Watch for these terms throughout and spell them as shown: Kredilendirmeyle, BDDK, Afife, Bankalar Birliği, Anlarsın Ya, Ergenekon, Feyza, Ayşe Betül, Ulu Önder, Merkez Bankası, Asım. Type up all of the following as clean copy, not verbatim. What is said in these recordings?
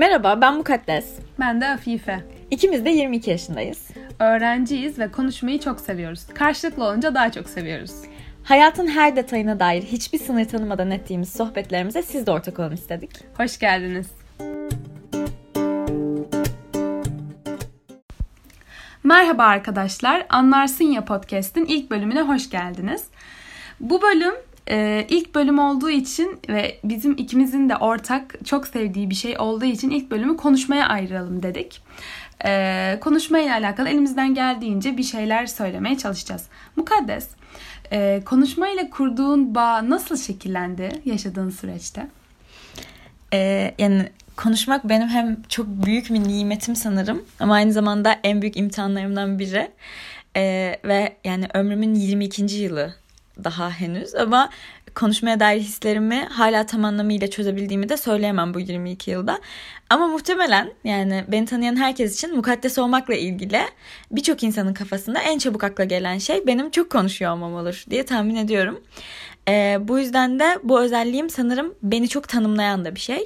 Merhaba, ben Mukaddes. Ben de Afife. İkimiz de 22 yaşındayız. Öğrenciyiz ve konuşmayı çok seviyoruz. Karşılıklı olunca daha çok seviyoruz. Hayatın her detayına dair hiçbir sınır tanımadan ettiğimiz sohbetlerimize siz de ortak olun istedik. Hoş geldiniz. Merhaba arkadaşlar, Anlarsın Ya Podcast'in ilk bölümüne hoş geldiniz. Bu bölüm ilk bölüm olduğu için ve bizim ikimizin de ortak çok sevdiği bir şey olduğu için ilk bölümü konuşmaya ayıralım dedik. Konuşmayla alakalı elimizden geldiğince bir şeyler söylemeye çalışacağız. Mukaddes, konuşmayla kurduğun bağ nasıl şekillendi yaşadığın süreçte? Yani konuşmak benim hem çok büyük bir nimetim sanırım ama aynı zamanda en büyük imtihanlarımdan biri. Ve yani ömrümün 22. yılı daha henüz ama konuşmaya dair hislerimi hala tam anlamıyla çözebildiğimi de söyleyemem bu 22 yılda. Ama muhtemelen yani beni tanıyan herkes için mukaddes olmakla ilgili birçok insanın kafasında en çabuk akla gelen şey benim çok konuşuyor olmam olur diye tahmin ediyorum. Bu yüzden de bu özelliğim sanırım beni çok tanımlayan da bir şey.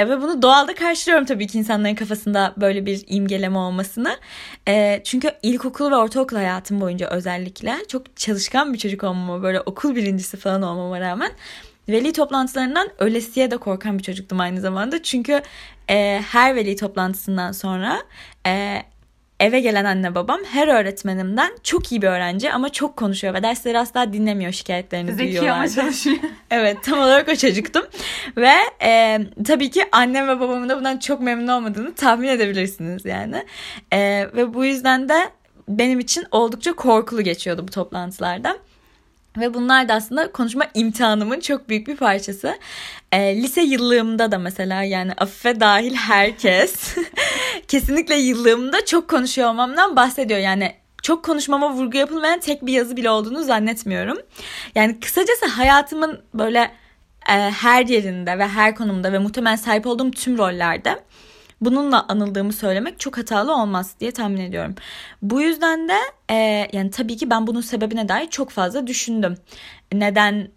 Ve bunu doğalda karşılıyorum tabii ki insanların kafasında böyle bir imgeleme olmasını. Çünkü ilkokul ve ortaokul hayatım boyunca özellikle çok çalışkan bir çocuk olmama, böyle okul birincisi falan olmama rağmen veli toplantılarından ölesiye de korkan bir çocuktum aynı zamanda. Çünkü her veli toplantısından sonra eve gelen anne babam her öğretmenimden çok iyi bir öğrenci ama çok konuşuyor ve dersleri asla dinlemiyor şikayetlerini duyuyorlardı. Zeki ama çalışıyor. Evet, tam olarak o çocuktum. Ve tabii ki annem ve babamın da bundan çok memnun olmadığını tahmin edebilirsiniz yani. Ve bu yüzden de benim için oldukça korkulu geçiyordu bu toplantılarda. Ve bunlar da aslında konuşma imtihanımın çok büyük bir parçası. Lise yıllığımda da mesela yani Afife dahil herkes kesinlikle yıllığımda çok konuşuyor olmamdan bahsediyor. Yani çok konuşmama vurgu yapılmayan tek bir yazı bile olduğunu zannetmiyorum. Yani kısacası hayatımın böyle her yerinde ve her konumda ve muhtemelen sahip olduğum tüm rollerde bununla anıldığımı söylemek çok hatalı olmaz diye tahmin ediyorum. Bu yüzden de yani tabii ki ben bunun sebebine dair çok fazla düşündüm. Neden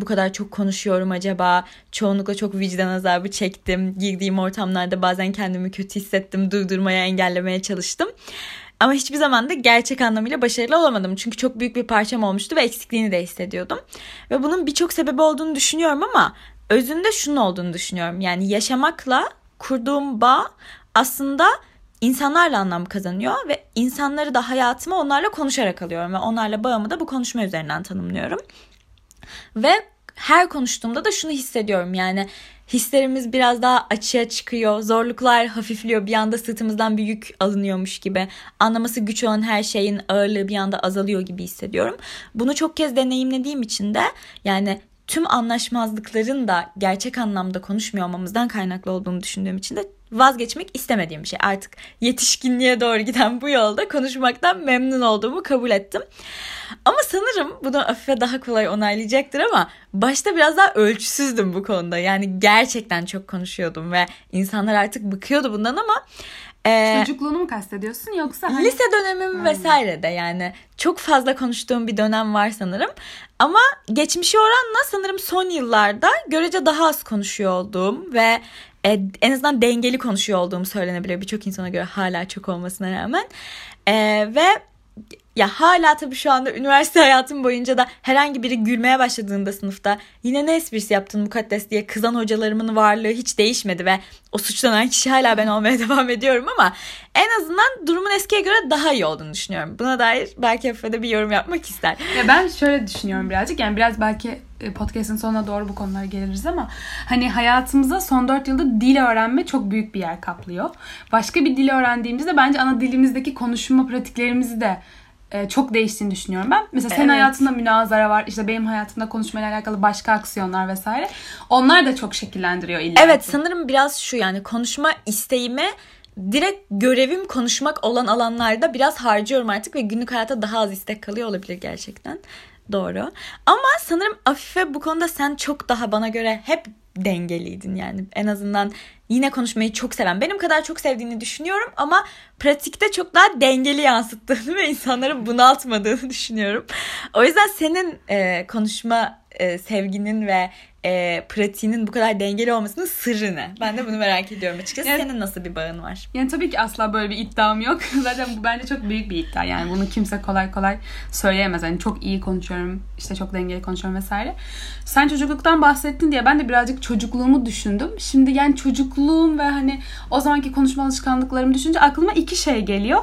bu kadar çok konuşuyorum acaba? Çoğunlukla çok vicdan azabı çektim. Girdiğim ortamlarda bazen kendimi kötü hissettim. Durdurmaya, engellemeye çalıştım. Ama hiçbir zaman da gerçek anlamıyla başarılı olamadım. Çünkü çok büyük bir parçam olmuştu ve eksikliğini de hissediyordum. Ve bunun birçok sebebi olduğunu düşünüyorum ama özünde şunun olduğunu düşünüyorum. Yani yaşamakla kurduğum bağ aslında insanlarla anlam kazanıyor ve insanları da hayatıma onlarla konuşarak alıyorum ve onlarla bağımı da bu konuşma üzerinden tanımlıyorum. Ve her konuştuğumda da şunu hissediyorum, yani hislerimiz biraz daha açığa çıkıyor, zorluklar hafifliyor, bir anda sırtımızdan bir yük alınıyormuş gibi, anlaması güç olan her şeyin ağırlığı bir anda azalıyor gibi hissediyorum. Bunu çok kez deneyimlediğim için de yani tüm anlaşmazlıkların da gerçek anlamda konuşmuyor olmamızdan kaynaklı olduğunu düşündüğüm için de vazgeçmek istemediğim bir şey. Artık yetişkinliğe doğru giden bu yolda konuşmaktan memnun olduğumu kabul ettim. Ama sanırım bunu Afife daha kolay onaylayacaktır ama başta biraz daha ölçüsüzdüm bu konuda. Yani gerçekten çok konuşuyordum ve insanlar artık bıkıyordu bundan ama çocukluğunu mu kastediyorsun yoksa hani lise dönemim vesaire de yani çok fazla konuştuğum bir dönem var sanırım. Ama geçmişe oranla sanırım son yıllarda görece daha az konuşuyor olduğum ve en azından dengeli konuşuyor olduğum söylenebilir. Birçok insana göre hala çok olmasına rağmen. Ve ya hala tabii şu anda üniversite hayatım boyunca da herhangi biri gülmeye başladığında sınıfta yine ne esprisi yaptın Mukaddes diye kızan hocalarımın varlığı hiç değişmedi ve o suçlanan kişi hala ben olmaya devam ediyorum ama en azından durumun eskiye göre daha iyi olduğunu düşünüyorum. Buna dair belki Afe'de bir yorum yapmak ister. Ya ben şöyle düşünüyorum birazcık, yani biraz belki podcast'ın sonuna doğru bu konulara geliriz ama hani hayatımıza son 4 yılda dil öğrenme çok büyük bir yer kaplıyor. Başka bir dil öğrendiğimizde bence ana dilimizdeki konuşma pratiklerimizi de çok değiştiğini düşünüyorum ben. Mesela senin hayatında münazara var. İşte benim hayatımda konuşmayla alakalı başka aksiyonlar vesaire. Onlar da çok şekillendiriyor illa. Evet, sanırım biraz şu, yani konuşma isteğimi direkt görevim konuşmak olan alanlarda biraz harcıyorum artık ve günlük hayata daha az istek kalıyor olabilir gerçekten. Doğru. Ama sanırım Afife bu konuda sen çok daha bana göre hep dengeliydin yani. En azından yine konuşmayı çok seven, benim kadar çok sevdiğini düşünüyorum ama pratikte çok daha dengeli yansıttığını ve insanları bunaltmadığını düşünüyorum. O yüzden senin konuşma sevginin ve pratiğinin bu kadar dengeli olmasının sırrı ne? Ben de bunu merak ediyorum açıkçası. Yani, senin nasıl bir bağın var? Yani tabii ki asla böyle bir iddiam yok. Zaten bu bence çok büyük bir iddia. Yani bunu kimse kolay kolay söyleyemez. Yani çok iyi konuşuyorum, işte çok dengeli konuşuyorum vesaire. Sen çocukluktan bahsettin diye ben de birazcık çocukluğumu düşündüm. Şimdi yani çocukluğum ve hani o zamanki konuşma alışkanlıklarımı düşünce aklıma iki şey geliyor.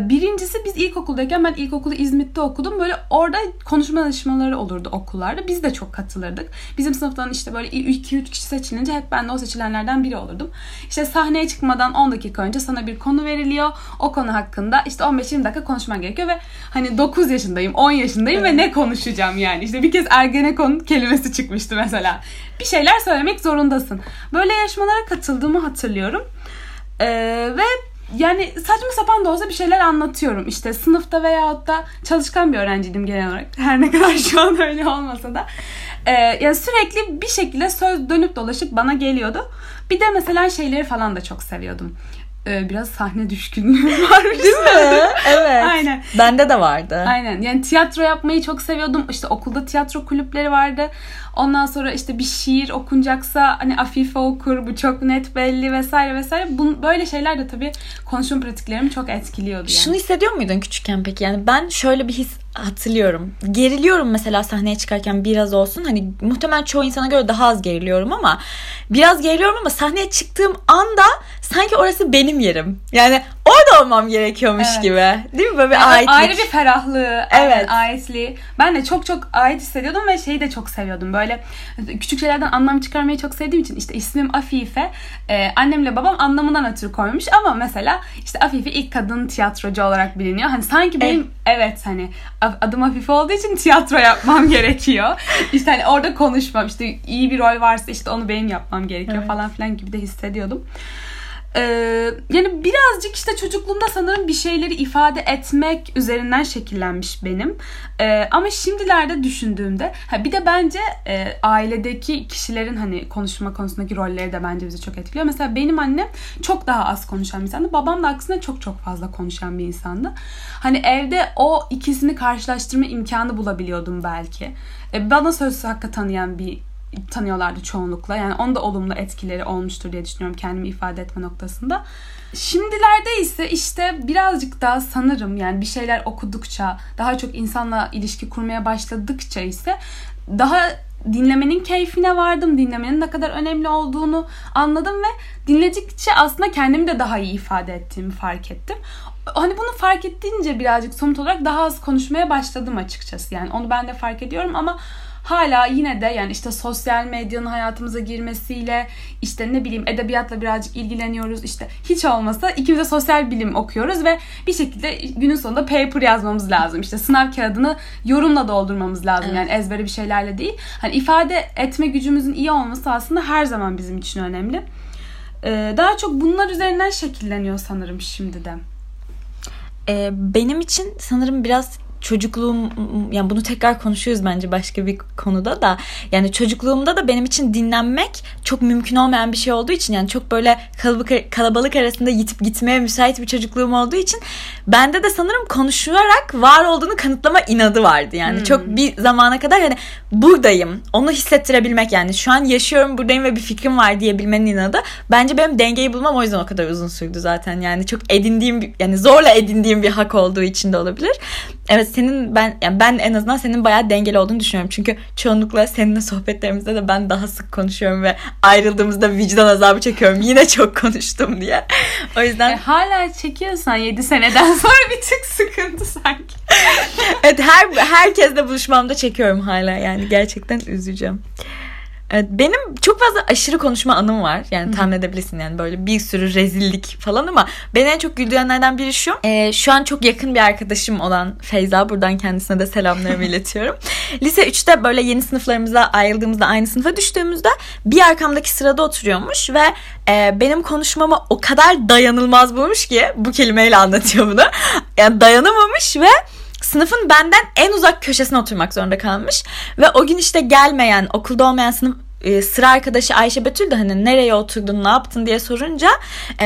Birincisi biz ilkokuldayken ben ilkokulu İzmit'te okudum. Böyle orada konuşma yarışmaları olurdu okullarda. Biz de çok katılırdık. Bizim sınıftan işte böyle 2-3 kişi seçilince hep ben de o seçilenlerden biri olurdum. İşte sahneye çıkmadan 10 dakika önce sana bir konu veriliyor. O konu hakkında işte 15-20 dakika konuşman gerekiyor ve hani 9 yaşındayım, 10 yaşındayım ve ne konuşacağım yani. İşte bir kez Ergenekon kelimesi çıkmıştı mesela. Bir şeyler söylemek zorundasın. Böyle yarışmalara katıldığımı hatırlıyorum. Ve yani saçma sapan da olsa bir şeyler anlatıyorum. İşte sınıfta veyahut da çalışkan bir öğrenciydim genel olarak. Her ne kadar şu an öyle olmasa da. Yani sürekli bir şekilde söz dönüp dolaşıp bana geliyordu. Bir de mesela şeyleri falan da çok seviyordum. Biraz sahne düşkünlüğü varmış. Değil mi? Evet. Aynen. Bende de vardı. Aynen. Yani tiyatro yapmayı çok seviyordum. İşte okulda tiyatro kulüpleri vardı. Ondan sonra işte bir şiir okunacaksa hani Afife okur, bu çok net belli vesaire vesaire. Böyle şeyler de tabii konuşma pratiklerimi çok etkiliyordu yani. Şunu hissediyor muydun küçükken peki? Yani ben şöyle bir his hatırlıyorum. Geriliyorum mesela sahneye çıkarken biraz olsun. Hani muhtemelen çoğu insana göre daha az geriliyorum ama biraz geriliyorum ama sahneye çıktığım anda sanki orası benim yerim. Yani orada olmam gerekiyormuş evet. gibi. Değil mi? Böyle yani aitlik. Ayrı bir ferahlığı. Evet. Aitliği. Ben de çok çok ait hissediyordum ve şeyi de çok seviyordum. Böyle küçük şeylerden anlam çıkarmayı çok sevdiğim için işte ismim Afife. Annemle babam anlamından ötürü koymuş ama mesela işte Afife ilk kadın tiyatrocu olarak biliniyor. Hani sanki benim evet hani adım Afife olduğu için tiyatro yapmam gerekiyor. İşte hani orada konuşmam. İşte iyi bir rol varsa işte onu benim yapmam gerekiyor evet. falan filan gibi de hissediyordum. Yani birazcık işte çocukluğumda sanırım bir şeyleri ifade etmek üzerinden şekillenmiş benim. Ama şimdilerde düşündüğümde bir de bence ailedeki kişilerin hani konuşma konusundaki rolleri de bence bizi çok etkiliyor. Mesela benim annem çok daha az konuşan bir insandı. Babam da aksine çok çok fazla konuşan bir insandı. Hani evde o ikisini karşılaştırma imkanı bulabiliyordum belki. Bana söz hakkı tanıyorlardı çoğunlukla. Yani onda olumlu etkileri olmuştur diye düşünüyorum kendimi ifade etme noktasında. Şimdilerde ise işte birazcık daha sanırım yani bir şeyler okudukça, daha çok insanla ilişki kurmaya başladıkça ise daha dinlemenin keyfine vardım. Dinlemenin ne kadar önemli olduğunu anladım ve dinledikçe aslında kendimi de daha iyi ifade ettiğimi fark ettim. Hani bunu fark ettiğince birazcık somut olarak daha az konuşmaya başladım açıkçası. Yani onu ben de fark ediyorum ama hala yine de yani işte sosyal medyanın hayatımıza girmesiyle işte ne bileyim edebiyatla birazcık ilgileniyoruz. İşte hiç olmasa ikimiz de sosyal bilim okuyoruz ve bir şekilde günün sonunda paper yazmamız lazım. İşte sınav kağıdını yorumla doldurmamız lazım. Evet. Yani ezbere bir şeylerle değil. Hani ifade etme gücümüzün iyi olması aslında her zaman bizim için önemli. Daha çok bunlar üzerinden şekilleniyor sanırım şimdi de. Benim için sanırım biraz çocukluğum, yani bunu tekrar konuşuyoruz bence başka bir konuda da, yani çocukluğumda da benim için dinlenmek çok mümkün olmayan bir şey olduğu için, yani çok böyle kalabalık arasında yitip gitmeye müsait bir çocukluğum olduğu için bende de sanırım konuşularak var olduğunu kanıtlama inadı vardı yani çok bir zamana kadar yani buradayım, onu hissettirebilmek, yani şu an yaşıyorum, buradayım ve bir fikrim var diyebilmenin inadı. Bence benim dengeyi bulmam o yüzden o kadar uzun sürdü zaten, yani çok yani zorla edindiğim bir hak olduğu için de olabilir. Evet, senin ben en azından senin bayağı dengeli olduğunu düşünüyorum. Çünkü çoğunlukla seninle sohbetlerimizde de ben daha sık konuşuyorum ve ayrıldığımızda vicdan azabı çekiyorum. Yine çok konuştum diye. O yüzden hala çekiyorsan 7 seneden sonra bir tık sıkıntı sanki. Evet, herkesle buluşmamda çekiyorum hala. Yani gerçekten üzücüm. Evet, benim çok fazla aşırı konuşma anım var. Yani tahmin edebilirsin yani böyle bir sürü rezillik falan ama beni en çok güldürenlerden biri şu. Şu an çok yakın bir arkadaşım olan Feyza. Buradan kendisine de selamlarımı iletiyorum. Lise 3'te böyle yeni sınıflarımıza ayrıldığımızda, aynı sınıfa düştüğümüzde bir arkamdaki sırada oturuyormuş ve benim konuşmama o kadar dayanılmaz bulmuş ki, bu kelimeyle anlatıyor bunu. Yani dayanamamış ve sınıfın benden en uzak köşesine oturmak zorunda kalmış. Ve o gün işte gelmeyen, okulda olmayan sınıf sıra arkadaşı Ayşe Betül de hani nereye oturdun, ne yaptın diye sorunca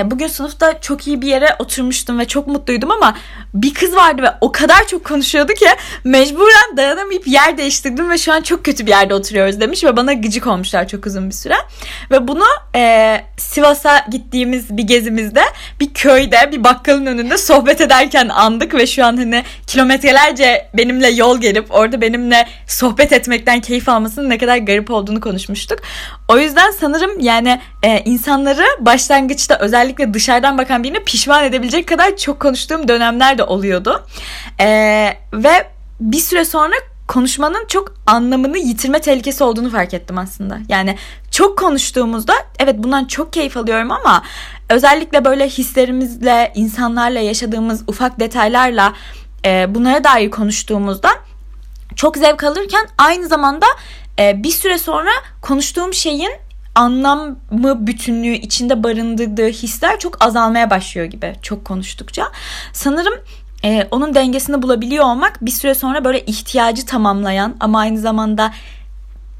bugün sınıfta çok iyi bir yere oturmuştum ve çok mutluydum ama bir kız vardı ve o kadar çok konuşuyordu ki mecburen dayanamayıp yer değiştirdim ve şu an çok kötü bir yerde oturuyoruz demiş ve bana gıcık olmuşlar çok uzun bir süre. Ve bunu Sivas'a gittiğimiz bir gezimizde bir köyde bir bakkalın önünde sohbet ederken andık ve şu an hani kilometrelerce benimle yol gelip orada benimle sohbet etmekten keyif almasının ne kadar garip olduğunu konuşmuştuk. O yüzden sanırım yani insanları başlangıçta özellikle dışarıdan bakan birine pişman edebilecek kadar çok konuştuğum dönemler de oluyordu. Ve bir süre sonra konuşmanın çok anlamını yitirme tehlikesi olduğunu fark ettim aslında. Yani çok konuştuğumuzda evet bundan çok keyif alıyorum ama özellikle böyle hislerimizle, insanlarla yaşadığımız ufak detaylarla bunlara dair konuştuğumuzda çok zevk alırken aynı zamanda bir süre sonra konuştuğum şeyin anlamı, bütünlüğü, içinde barındırdığı hisler çok azalmaya başlıyor gibi çok konuştukça. Sanırım onun dengesini bulabiliyor olmak bir süre sonra böyle ihtiyacı tamamlayan ama aynı zamanda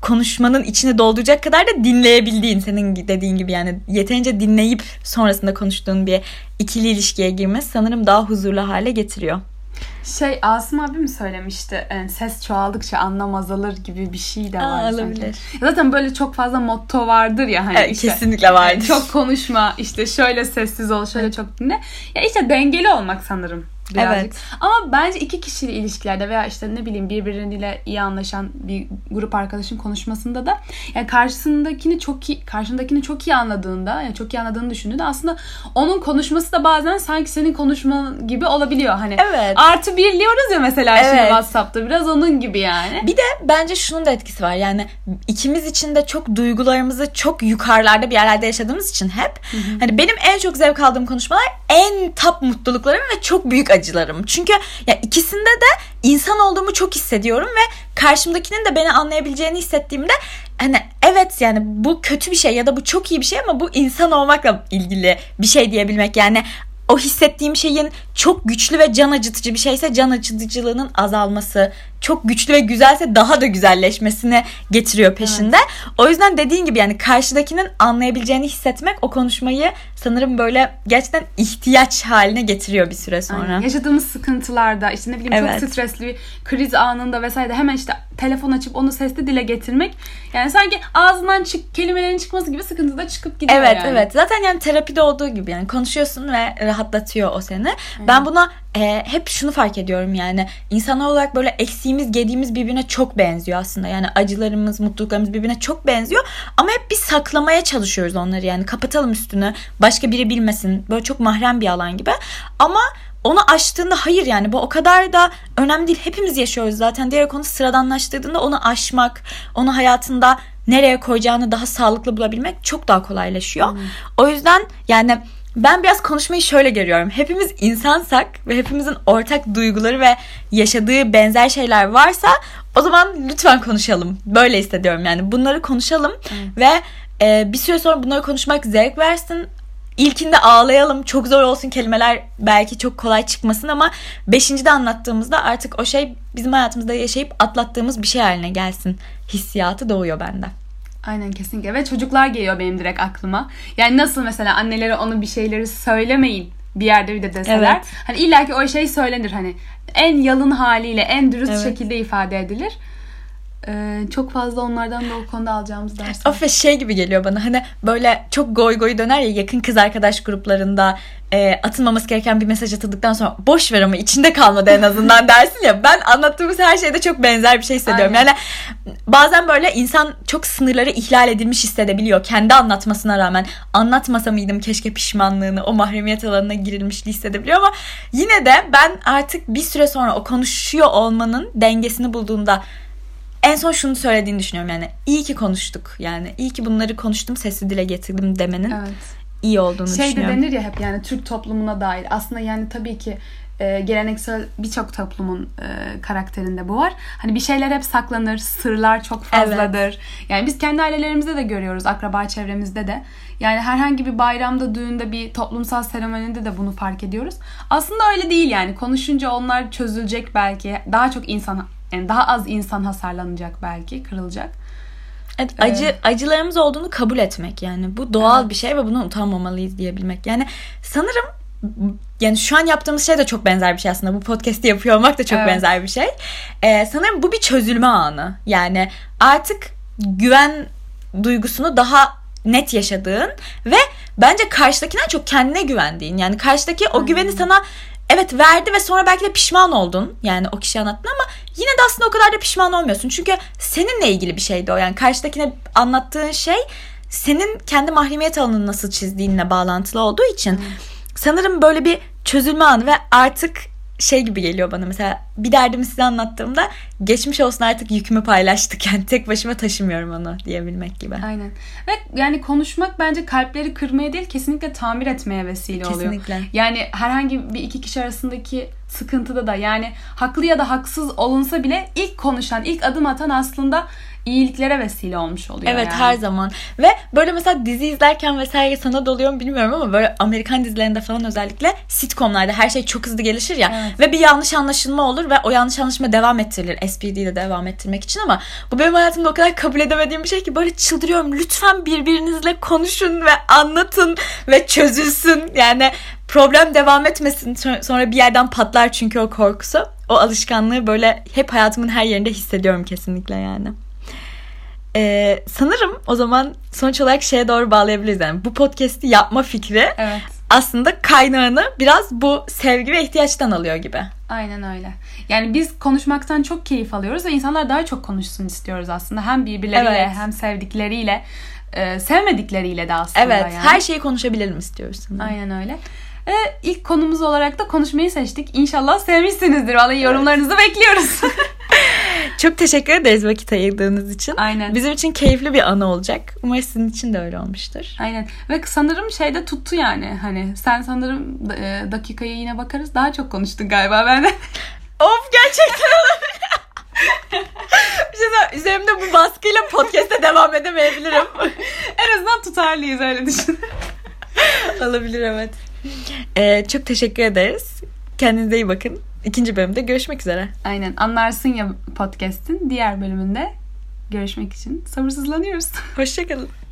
konuşmanın içini dolduracak kadar da dinleyebildiğin, senin dediğin gibi yani yeterince dinleyip sonrasında konuştuğun bir ikili ilişkiye girmesi sanırım daha huzurlu hale getiriyor. Asım abi mi söylemişti? Yani ses çoğaldıkça anlam azalır gibi bir şey de var. Olabilir. Zaten böyle çok fazla motto vardır ya hani. Evet, işte, kesinlikle vardır. Çok konuşma, işte şöyle sessiz ol, şöyle çok dinle. Ya işte dengeli olmak sanırım birazcık. Evet. Ama bence iki kişili ilişkilerde veya işte ne bileyim birbiriyle iyi anlaşan bir grup arkadaşın konuşmasında da yani karşındakini çok iyi anladığında, yani çok iyi anladığını düşündüğünde aslında onun konuşması da bazen sanki senin konuşman gibi olabiliyor hani. Evet. Artı birliyoruz ya mesela evet. Şimdi WhatsApp'ta biraz onun gibi yani. Bir de bence şunun da etkisi var. Yani ikimiz için de çok duygularımızı çok yukarılarda bir yerlerde yaşadığımız için hep hani benim en çok zevk aldığım konuşmalar en top mutluluklarım ve çok büyük acılarım. Çünkü ya ikisinde de insan olduğumu çok hissediyorum ve karşımdakinin de beni anlayabileceğini hissettiğimde hani evet yani bu kötü bir şey ya da bu çok iyi bir şey ama bu insan olmakla ilgili bir şey diyebilmek yani o hissettiğim şeyin çok güçlü ve can acıtıcı bir şeyse can acıtıcılığının azalması, çok güçlü ve güzelse daha da güzelleşmesini getiriyor peşinde. Evet. O yüzden dediğin gibi yani karşıdakinin anlayabileceğini hissetmek o konuşmayı sanırım böyle gerçekten ihtiyaç haline getiriyor bir süre sonra. Aynen. Yaşadığımız sıkıntılarda işte ne bileyim evet. Çok stresli bir kriz anında vesaire hemen işte telefon açıp onu sesli dile getirmek yani sanki ağzından kelimelerin çıkması gibi sıkıntıda çıkıp gidiyor evet, yani. Evet. Zaten yani terapide olduğu gibi yani konuşuyorsun ve rahatlatıyor o seni. Aynen. Ben buna hep şunu fark ediyorum yani insanlar olarak böyle eksiğimiz, gediğimiz birbirine çok benziyor aslında. Yani acılarımız, mutluluklarımız birbirine çok benziyor ama hep bir saklamaya çalışıyoruz onları yani kapatalım üstünü, başka biri bilmesin. Böyle çok mahrem bir alan gibi. Ama onu aştığında hayır yani bu o kadar da önemli değil. Hepimiz yaşıyoruz zaten. Diğer konu sıradanlaştırdığında onu aşmak, onu hayatında nereye koyacağını daha sağlıklı bulabilmek çok daha kolaylaşıyor. O yüzden yani ben biraz konuşmayı şöyle görüyorum. Hepimiz insansak ve hepimizin ortak duyguları ve yaşadığı benzer şeyler varsa o zaman lütfen konuşalım. Böyle hissediyorum yani. Bunları konuşalım ve bir süre sonra bunları konuşmak zevk versin. İlkinde ağlayalım. Çok zor olsun kelimeler belki çok kolay çıkmasın ama 5.'de anlattığımızda artık o şey bizim hayatımızda yaşayıp atlattığımız bir şey haline gelsin. Hissiyatı doğuyor bende. Aynen kesinlikle ve çocuklar geliyor benim direkt aklıma. Yani nasıl mesela annelere onu bir şeyleri söylemeyin bir yerde bir de deseler. Evet. Hani illaki o şey söylenir hani en yalın haliyle en dürüst şekilde ifade edilir. Çok fazla onlardan da o konuda alacağımız dersler. Afife şey gibi geliyor bana hani böyle çok goy goy döner ya yakın kız arkadaş gruplarında atılmaması gereken bir mesaj atıldıktan sonra boş ver ama içinde kalmadı en azından dersin ya ben anlattığımız her şeyde çok benzer bir şey hissediyorum. Aynen. Yani bazen böyle insan çok sınırları ihlal edilmiş hissedebiliyor kendi anlatmasına rağmen anlatmasa mıydım keşke pişmanlığını o mahremiyet alanına girilmişliği hissedebiliyor ama yine de ben artık bir süre sonra o konuşuyor olmanın dengesini bulduğunda en son şunu söylediğini düşünüyorum yani iyi ki konuştuk yani iyi ki bunları konuştum sesli dile getirdim demenin iyi olduğunu düşünüyorum. Şey de denir ya hep yani Türk toplumuna dair aslında yani tabii ki geleneksel birçok toplumun karakterinde bu var. Hani bir şeyler hep saklanır, sırlar çok fazladır. Evet. Yani biz kendi ailelerimizde de görüyoruz, akraba çevremizde de. Yani herhangi bir bayramda, düğünde, bir toplumsal seremonide de bunu fark ediyoruz. Aslında öyle değil yani. Konuşunca onlar çözülecek belki. Daha az insan hasarlanacak belki, kırılacak. Evet, acılarımız olduğunu kabul etmek yani. Bu doğal bir şey ve bunu utanmamalıyız diyebilmek. Yani sanırım yani şu an yaptığımız şey de çok benzer bir şey aslında. Bu podcast'i yapıyor olmak da çok benzer bir şey. Sanırım bu bir çözülme anı. Yani artık güven duygusunu daha net yaşadığın ve bence karşıdakinden çok kendine güvendiğin. Yani karşıdaki o güveni sana verdi ve sonra belki de pişman oldun. Yani o kişi anlattın ama yine de aslında o kadar da pişman olmuyorsun. Çünkü seninle ilgili bir şeydi o. Yani karşıdakine anlattığın şey senin kendi mahremiyet alanını nasıl çizdiğinle bağlantılı olduğu için sanırım böyle bir çözülme anı ve artık şey gibi geliyor bana. Mesela bir derdimi size anlattığımda geçmiş olsun artık yükümü paylaştık. Yani tek başıma taşımıyorum onu diyebilmek gibi. Aynen. Ve yani konuşmak bence kalpleri kırmaya değil kesinlikle tamir etmeye vesile oluyor. Kesinlikle. Yani herhangi bir iki kişi arasındaki sıkıntıda da yani haklı ya da haksız olunsa bile ilk konuşan, ilk adım atan aslında iyiliklere vesile olmuş oluyor. Evet yani. Her zaman. Ve böyle mesela dizi izlerken vesaire sana doluyor mu bilmiyorum ama böyle Amerikan dizilerinde falan özellikle sitcomlarda her şey çok hızlı gelişir ya ve bir yanlış anlaşılma olur ve o yanlış anlaşma devam ettirilir. SPD'de devam ettirmek için ama bu benim hayatımda o kadar kabul edemediğim bir şey ki böyle çıldırıyorum. Lütfen birbirinizle konuşun ve anlatın ve çözülsün. Yani problem devam etmesin. Sonra bir yerden patlar çünkü o korkusu. O alışkanlığı böyle hep hayatımın her yerinde hissediyorum kesinlikle yani. Sanırım o zaman sonuç olarak şeye doğru bağlayabiliriz. Yani bu podcast'i yapma fikri aslında kaynağını biraz bu sevgi ve ihtiyaçtan alıyor gibi. Aynen öyle. Yani biz konuşmaktan çok keyif alıyoruz ve insanlar daha çok konuşsun istiyoruz aslında. Hem birbirleriyle hem sevdikleriyle, sevmedikleriyle de aslında. Evet, yani. Her şeyi konuşabilelim istiyoruz sanırım. Aynen öyle. İlk konumuz olarak da konuşmayı seçtik. İnşallah sevmişsinizdir. Vallahi yorumlarınızı bekliyoruz. Çok teşekkür ederiz vakit ayırdığınız için. Aynen. Bizim için keyifli bir anı olacak. Umarım sizin için de öyle olmuştur. Aynen. Ve sanırım şeyde tuttu yani. Hani sen sanırım dakikaya yine bakarız. Daha çok konuştun galiba benden. Of gerçekten olabilir. Bir şey söyleyeyim. Üzerimde bu baskıyla podcast'e devam edemeyebilirim. En azından tutarlıyız öyle düşün. Olabilir evet. Çok teşekkür ederiz. Kendinize iyi bakın. 2. bölümde görüşmek üzere. Aynen. Anlarsın Ya podcast'in diğer bölümünde görüşmek için sabırsızlanıyoruz. Hoşçakalın.